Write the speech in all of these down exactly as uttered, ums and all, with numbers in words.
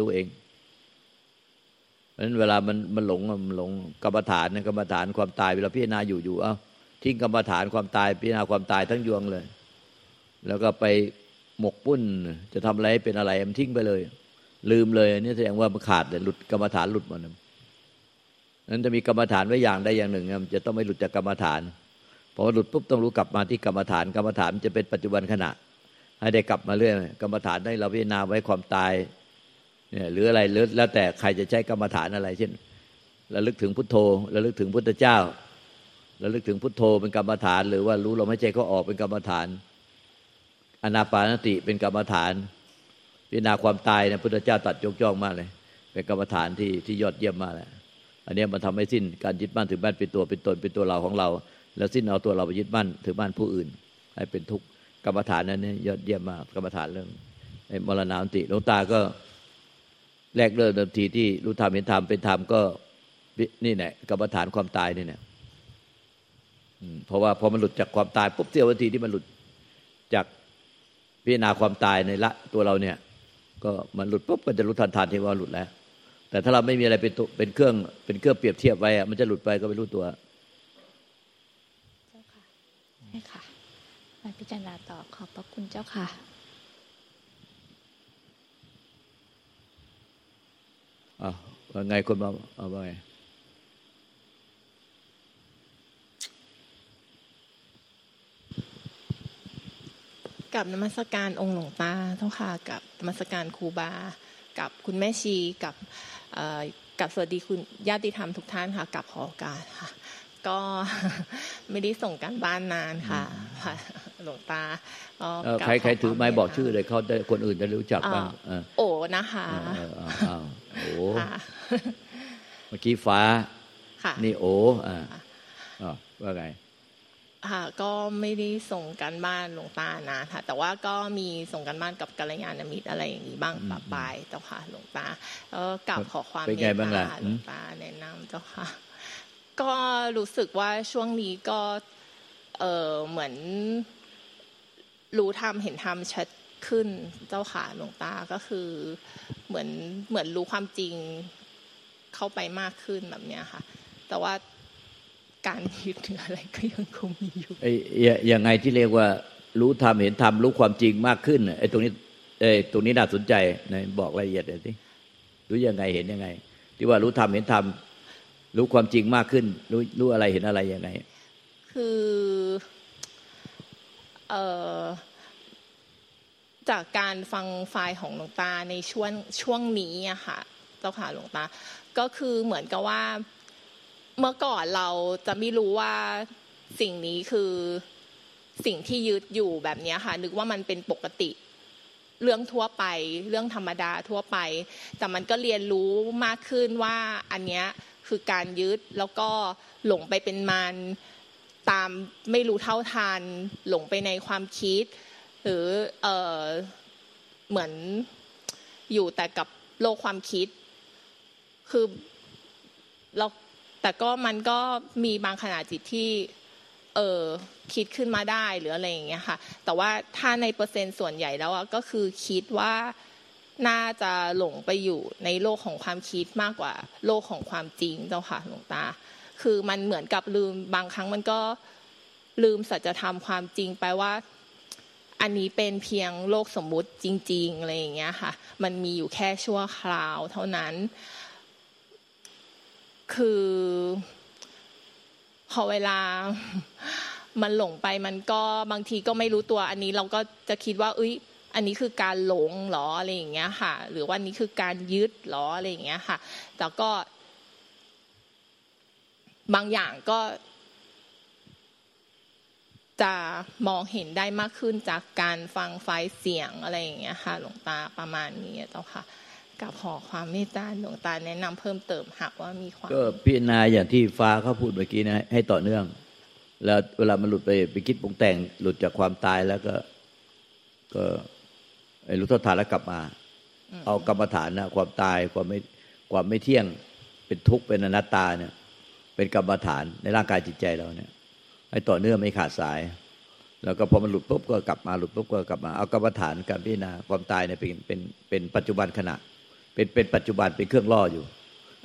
ดูเองเพราะฉะนั้นเวลามันมันหลงมันหลงกรรมฐานนะกรรมฐานความตายเวลาพิจารณาอยู่อยู่เอ้าทิ้งกรรมฐานความตายพิจารณาความตายทั้งยวงเลยแล้วก็ไปหมกปุ้นจะทำอะไรเป็นอะไรมันทิ้งไปเลยลืมเลยนี่แสดงว่ามันขาดเลยหลุดกรรมฐานหลุดหมดนั้นจะมีกรรมฐานไว้อย่างใดอย่างหนึ่งมันจะต้องไม่หลุดจากกรรมฐานพอหลุดปุ๊บต้องรู้กลับมาที่กรรมฐานกรรมฐานจะเป็นปัจจุบันขณะให้ได้กลับมาเรื่อยกรรมฐานได้เราพิจารณาไว้ความตายเนี่ยหรืออะไรแล้วแต่ใครจะใช้กรรมฐานอะไรเช่นระลึกถึงพุทโธระลึกถึงพุทธเจ้าระลึกถึงพุทโธเป็นกรรมฐานหรือว่ารู้ลมหายใจเข้าออกเป็นกรรมฐานอานาปานสติเป็นกรรมฐานพิจารณาความตายนะพุทธเจ้าตัดยกย่องมากเลยเป็นกรรมฐานที่ที่ยอดเยี่ยมมากเลยอันนี้มันทำให้สิ้นการยึดมั่นถือมั่นเป็นตัวเป็นตนเป็นตัวเราของเราแล้วสิ้นเอาตัวเราไปยึดมั่นถือมั่นผู้อื่นให้เป็นทุกข์กรรมฐานนั้นเนี่ยยอดเยี่ยมมากกรรมฐานเรื่องไอ้มรณานุสติหลวงตาก็แรกเริ่มเดิมทีที่รู้ธรรมเห็นธรรมเป็นธรรมก็นี่แหละกรรมฐานความตายนี่แหละเพราะว่าพอมันหลุดจากความตายปุ๊บเสี้ยววินาทีที่มันหลุดจากพิจารณาความตายในละตัวเราเนี่ยก็มันหลุดปุ๊บก็จะรู้ทันทันที่ว่าหลุดแล้วแต่ถ้าเราไม่มีอะไรเป็นเป็นเครื่องเป็นเครื่องเปรียบเทียบไว้มันจะหลุดไปก็ไม่รู้ตัวเจ้าค่ะใช่ค่ะมาพิจารณาต่อขอบพระคุณเจ้าค่ะอ่ะว่าไงคนมาเอาว่าไงกับนมัสการองค์หลวงตาเจ้าค่ะกับนมัสการครูบากับคุณแม่ชีกับเอ่อกับสวัสดีคุณญาติธรรมทุกท่านค่ะกับขอโอกาสค่ะก็ไม่ได้ส่งการบ้านนานค่ะหลวงตาใครใครถือไม้บอกชื่อเลยเขาได้คนอื่นได้รู้จักบ้างโอ้นะคะโอ้เมื่อกี้ฟ้านี่โอ้อ่าว่าไงค่ะก็ไม่ได้ส่งการบ้านหลวงตานะค่ะแต่ว่าก็มีส่งการบ้านกับกัลยาณมิตรอะไรอย่างนี้บ้างปะปายเจ้าค่ะหลวงตาเออกลับขอความเมตตาหลวงตาแนะนำเจ้าค่ะก็รู้สึกว่าช่วงนี้ก็เออเหมือนรู้ธรรมเห็นธรรมชัดขึ้นเจ้าค่ะหลวงตาก็คือเหมือนเหมือนรู้ความจริงเข้าไปมากขึ้นแบบเนี้ยค่ะแต่ว่าการยึดถืออะไรก็ยังคงมีอยู่ไอ้ยังไงที่เรียกว่ารู้ธรรมเห็นธรรมรู้ความจริงมากขึ้นไอ้ตรงนี้ไอ้ตรงนี้น่าสนใจไหนบอกรายละเอียดหน่อยสิรู้ยังไงเห็นยังไงที่ว่ารู้ธรรมเห็นธรรมรู้ความจริงมากขึ้นรู้รู้อะไรเห็นอะไรยังไงคือเอ่อจากการฟังไฟล์ของหลวงตาในช่วงช่วงนี้อะค่ะเจ้าค่ะหลวงตาก็คือเหมือนกับว่าเมื่อก่อนเราจะไม่รู้ว่าสิ่งนี้คือสิ่งที่ยึดอยู่แบบนี้ค่ะนึกว่ามันเป็นปกติเรื่องทั่วไปเรื่องธรรมดาทั่วไปแต่มันก็เรียนรู้มากขึ้นว่าอันเนี้ยคือการยึดแล้วก็หลงไปเป็นมันตามไม่รู้เท่าทันหลงไปในความคิดหรือเอ่อเหมือนอยู่แต่กับโลกความคิดคือเราแต่ก็มันก็มีบางขณะจิตที่เออคิดขึ้นมาได้หรืออะไรอย่างเงี้ยค่ะแต่ว่าถ้าในเปอร์เซ็นต์ส่วนใหญ่แล้วก็คือคิดว่าน่าจะหลงไปอยู่ในโลกของความคิดมากกว่าโลกของความจริงเจ้าค่ะหลวงตาคือมันเหมือนกับลืมบางครั้งมันก็ลืมสัจธรรมความจริงไปว่าอันนี้เป็นเพียงโลกสมมุติจริงๆอะไรอย่างเงี้ยค่ะมันมีอยู่แค่ชั่วคราวเท่านั้นคือพอเวลามันหลงไปมันก็บางทีก็ไม่รู้ตัวอันนี้เราก็จะคิดว่าอุ๊ยอันนี้คือการหลงหรออะไรอย่างเงี้ยค่ะหรือว่านี่คือการยึดหรออะไรอย่างเงี้ยค่ะแต่ก็บางอย่างก็จะมองเห็นได้มากขึ้นจากการฟังไฟล์เสียงอะไรอย่างเงี้ยค่ะหลวงตาประมาณนี้เจ้าค่ะกับขอความเมตตาหลวงตาแนะนำเพิ่มเติมหากว่ามีความก็พิจารณาอย่างที่ฟ้าเขาพูดเมื่อกี้นะให้ต่อเนื่องแล้วเวลามันหลุดไปไปคิดปรุงแต่งหลุดจากความตายแล้วก็ก็รู้เท่าทันแล้วกลับมาเอากรรมฐานนะความตายความไม่ความไม่เที่ยงเป็นทุกข์เป็นอนัตตาเนี่ยเป็นกรรมฐานในร่างกายจิตใจเราเนี่ยให้ต่อเนื่องไม่ขาดสายแล้วก็พอมันหลุดปุ๊บก็กลับมาหลุดปุ๊บก็กลับมาเอากรรมฐานการพิจารณาความตายเนี่ยเป็นเป็นเป็นปัจจุบันขณะ เป็นเป็นปัจจุบันเป็นเครื่องล่ออยู่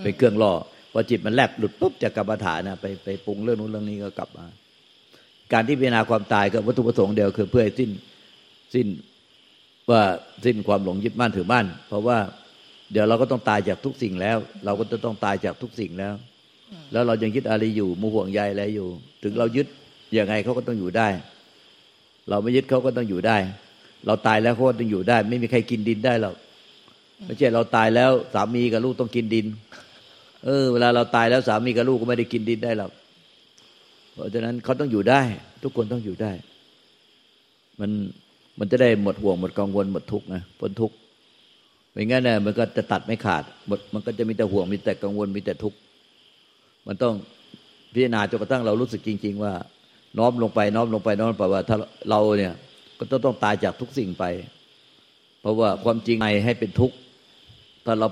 เป็นเครื่องล่อพอจิตมันแลบหลุดปุ๊บจากกรรมฐานนะไปไปปรุงเรื่องนู้นเรื่องนี้ก็กลับมาการที่พิจารณาความตายก็วัตถุประสงค์เดียวคือเพื่อให้สิ้นสิ้นว่าสิ้นความหลงยึดมั่นถือมั่นเพราะว่าเดี๋ยวเราก็ต้องตายจากทุกสิ่งแล้วเราก็จะต้องตายจากทุกสิ่งแล้วแล้วเรายังยึดอะไรอยู่มัวห่วงใยอะไรอยู่ถึงเรายึดยังไงเขาก็ต้องอยู่ได้เราไม่ยึดเขาก็ต้องอยู่ได้เราตายแล้วเขาต้องอยู่ได้ไม่มีใครกินดินได้หรอกไม่ใช่เราตายแล้วสามีกับลูกต้องกินดินเออเวลาเราตายแล้วสามีกับลูกก็ไม่ได้กินดินได้หรอกเพราะฉะนั้นเขาต้องอยู่ได้ทุกคนต้องอยู่ได้มันมันจะได้หมดห่วงหมดกังวลหมดทุกข์นะพ้นทุกข์ไม่งั้นเนี่ยมันก็จะตัดไม่ขาดมันก็จะมีแต่ห่วงมีแต่กังวลมีแต่ทุกข์มันต้องพิจารณาจนกระทั่งเรารู้สึกจริงๆว่าน้อมลงไปน้อมลงไปน้อมไปว่าถ้าเราเนี่ยก็ต้องต้องตายจากทุกสิ่งไปเพราะว่าความจริงในให้เป็นทุกข์ถ้าเรา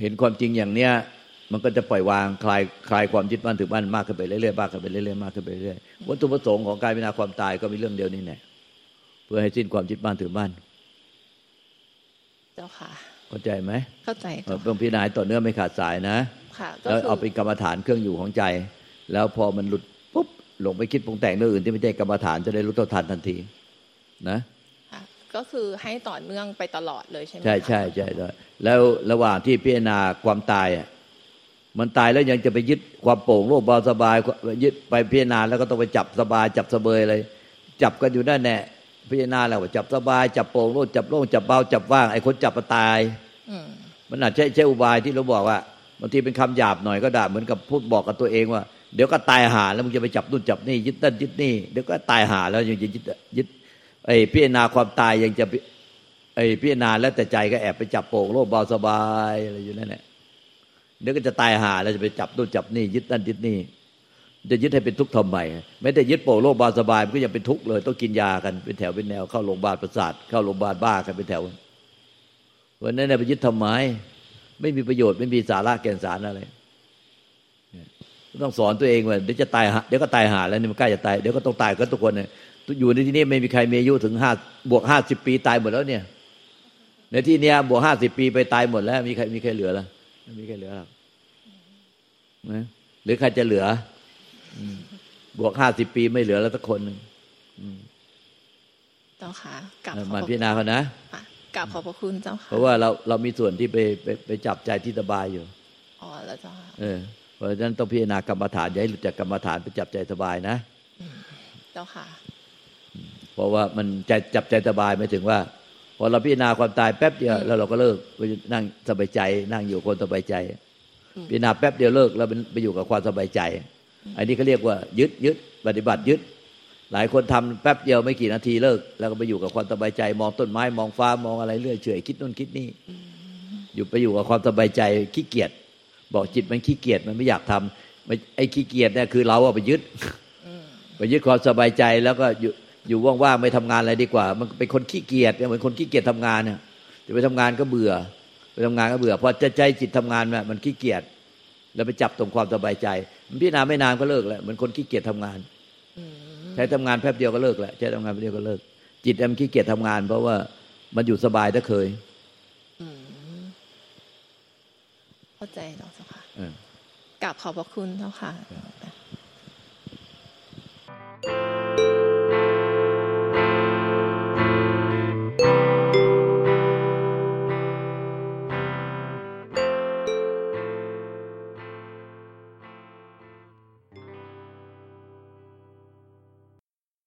เห็นความจริงอย่างเนี้ยมันก็จะปล่อยวางคลายคลายความยึดมั่นถือมั่นมากขึ้นไปเรื่อยๆมากขึ้นไปเรื่อยๆมากขึ้นไปเรื่อยๆวัตถุประสงค์ของการพิจารณาความตายก็มีเรื่องเดียวนี่แหละเพื่อให้สิ้นความยึดมั่นถือมั่นเจ้าค่ะเข้าใจไหมเข้าใจต้องพิจารณาต่อเนื่องไม่ขาดสายนะแล้วเอาเป็นกรรมฐานเครื่องอยู่ของใจแล้วพอมันหลุดปุ๊บหลงไปคิดปรุงแต่งเรื่องอื่นที่ไม่ใช่กรรมฐานจะได้รู้เท่าทันทันทีนะก็คือให้ต่อเนื่องไปตลอดเลยใช่ไหมใช่ใช่ใช่แล้วระหว่างที่พิจารณาความตายมันตายแล้วยังจะไปยึดความโปร่งโล่งเบาสบายยึดไปพิจารณาแล้วก็ต้องไปจับสบายจับเสบยอะไรจับกันอยู่นั่นแหละพิจารณาแล้วจับสบายจับโปร่งโล่งจับโล่งจับเบาจับว่างไอ้คนจับมันตายมันอาจใช่ใช่อุบายที่เราบอกว่าบางทีเป็นคำหยาบหน่อยก็ด่าเหมือนกับพูดบอกกับตัวเองว่าเดี๋ยวก็ตายหาแล้วมึงจะไปจับนู่นจับนี่ยึดนั่นยึดนี่เดี๋ยวก็ตายหาแล้วยังจะยึดยึดไอ้พิจารณาความตายยังจะไอ้พิจารณาแล้วแต่ใจก็แอบไปจับโปร่งโล่งเบาสบายอะไรอยู่นั่นแหละเดี๋ยวก็จะตายหาแล้วจะไปจับนู่นจับนี่ยึดนั่นยึดนี่จะยึดให้เป็นทุกข์ทำไมไม่ได้ยึดโปร่งโล่งเบาสบายมันก็ยังเป็นทุกข์เลยต้องกินยากันเป็นแถวเป็นแนวเข้าโรงพยาบาลประสาทเข้าโรงพยาบาลบ้ากันเป็นแถววันนั้นเนี่ยไปยึดทำไมไม่มีประโยชน์ไม่มีสาระแก่นสารอะไรต้องสอนตัวเองว่าเดี๋ยวจะตายเดี๋ยวก็ตายหาแล้วนี่มันใกล้จะตายเดี๋ยวก็ต้องตายกันทุกคนเนี่ยอยู่ในที่นี้ไม่มีใครมีอายุถึงห้าบวกห้าสิบปีตายหมดแล้วเนี่ยในที่นี้บวกห้าสิบปีไปตายหมดแล้วมีใครมีใครเหลือล่ะไม่มีใครเหลือหรอกนะหรือใครจะเหลือบวกห้าสิบปีไม่เหลือแล้วสักคนหนึ่งเจ้าค่ะกลับมาพิจารณาเขานะกลับขอบพระคุณเจ้าค่ะเพราะว่าเราเรามีส่วนที่ไปไปไปจับใจที่สบายอยู่อ๋อแล้วเจ้าค่ะเออเพราะฉะนั้นต้องพิจารณากรรมฐานอย่าให้หลุดจากกรรมฐานไปจับใจสบายนะเจ้าค่ะเพราะว่ามันใจจับใจสบายไม่ถึงว่าพอเราพิจารณาความตายแป๊บเดียวแล้วเราก็เลิกไปนั่งสบายใจนั่งอยู่คนสบายใจพิจารณาแป๊บเดียวเลิกแล้วไปอยู่กับความสบายใจอันนี้เขาเรียกว่ายึดยึดปฏิบัติยึดหลายคนทำแป๊บเดียวไม่กี่นาทีเลิกแล้วก็ไปอยู่กับความสบายใจมองต้นไม้มองฟ้ามองอะไรเรื่อยเฉยคิดนู่นคิดนี่อยู่ไปอยู่กับความสบายใจขี้เกียจบอกจิตมันขี้เกียจมันไม่อยากทำไอ้ขี้เกียจเนี่ยคือเราอะไปยึดไปยึดความสบายใจแล้วก็อยู่อยู่ว่างๆไม่ทำงานอะไรดีกว่ามันเป็นคนขี้เกียจเหมือนคนขี้เกียจทำงานเนี่ยจะไปทำงานก็เบื่อไปทำงานก็เบื่อพอจะใจจิตทำงานมันขี้เกียจแล้วไปจับตรงความสบายใจมันพิจารณาไม่นานก็เลิกแล้วเหมือนคนขี้เกียจทำงานใช้ทำงานแป๊บเดียวก็เลิกแล้วใช้ทำงานแป๊บเดียวก็เลิกจิตมันขี้เกียจทำงานเพราะว่ามันอยู่สบายถ้าเคยเข้าใจเนาะเจ้าค่ะกราบขอบพระคุณเจ้าค่ะ